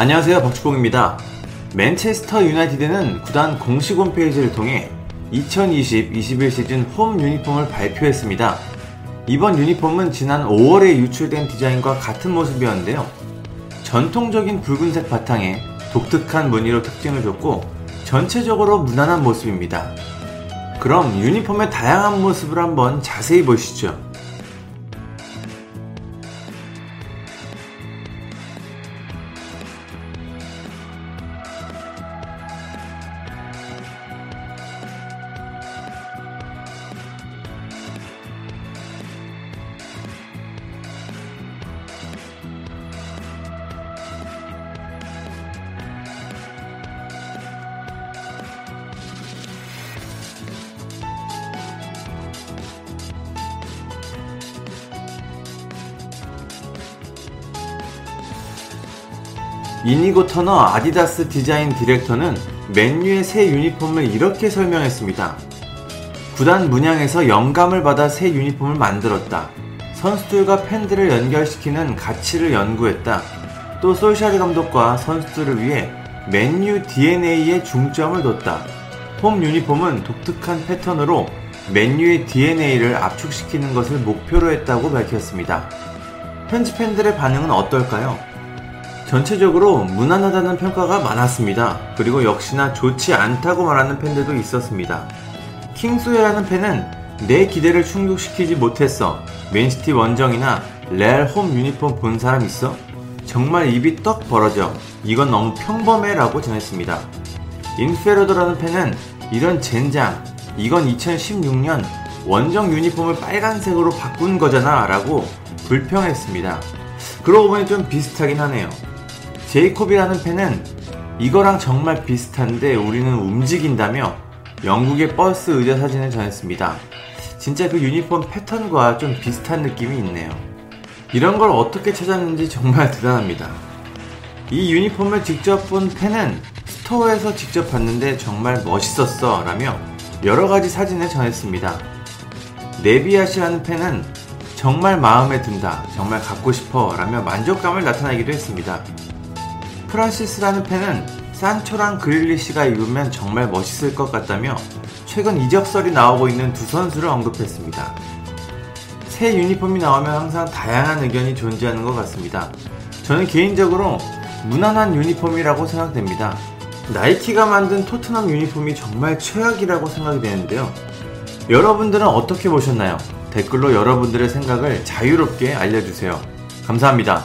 안녕하세요, 박주공입니다. 맨체스터 유나이티드는 구단 공식 홈페이지를 통해 2020-21 시즌 홈 유니폼을 발표했습니다. 이번 유니폼은 지난 5월에 유출된 디자인과 같은 모습이었는데요. 전통적인 붉은색 바탕에 독특한 무늬로 특징을 줬고 전체적으로 무난한 모습입니다. 그럼 유니폼의 다양한 모습을 한번 자세히 보시죠. 이니고 터너 아디다스 디자인 디렉터는 맨유의 새 유니폼을 이렇게 설명했습니다. 구단 문양에서 영감을 받아 새 유니폼을 만들었다. 선수들과 팬들을 연결시키는 가치를 연구했다. 또 소셜 리 감독과 선수들을 위해 맨유 DNA에 중점을 뒀다. 홈 유니폼은 독특한 패턴으로 맨유의 DNA를 압축시키는 것을 목표로 했다고 밝혔습니다. 현지 팬들의 반응은 어떨까요? 전체적으로 무난하다는 평가가 많았습니다. 그리고 역시나 좋지 않다고 말하는 팬들도 있었습니다. 킹소에라는 팬은 내 기대를 충족시키지 못했어. 맨시티 원정이나 레알 홈 유니폼 본 사람 있어? 정말 입이 떡 벌어져. 이건 너무 평범해 라고 전했습니다. 인페로도라는 팬은 이런 젠장. 이건 2016년 원정 유니폼을 빨간색으로 바꾼 거잖아 라고 불평했습니다. 그러고 보니 좀 비슷하긴 하네요. 제이콥이라는 팬은 이거랑 정말 비슷한데 우리는 움직인다며 영국의 버스 의자 사진을 전했습니다. 진짜 그 유니폼 패턴과 좀 비슷한 느낌이 있네요. 이런 걸 어떻게 찾았는지 정말 대단합니다. 이 유니폼을 직접 본 팬은 스토어에서 직접 봤는데 정말 멋있었어 라며 여러가지 사진을 전했습니다. 네비아시라는 팬은 정말 마음에 든다, 정말 갖고 싶어 라며 만족감을 나타내기도 했습니다. 프란시스라는 팬은 산초랑 그릴리시가 입으면 정말 멋있을 것 같다며 최근 이적설이 나오고 있는 두 선수를 언급했습니다. 새 유니폼이 나오면 항상 다양한 의견이 존재하는 것 같습니다. 저는 개인적으로 무난한 유니폼이라고 생각됩니다. 나이키가 만든 토트넘 유니폼이 정말 최악이라고 생각이 되는데요. 여러분들은 어떻게 보셨나요? 댓글로 여러분들의 생각을 자유롭게 알려주세요. 감사합니다.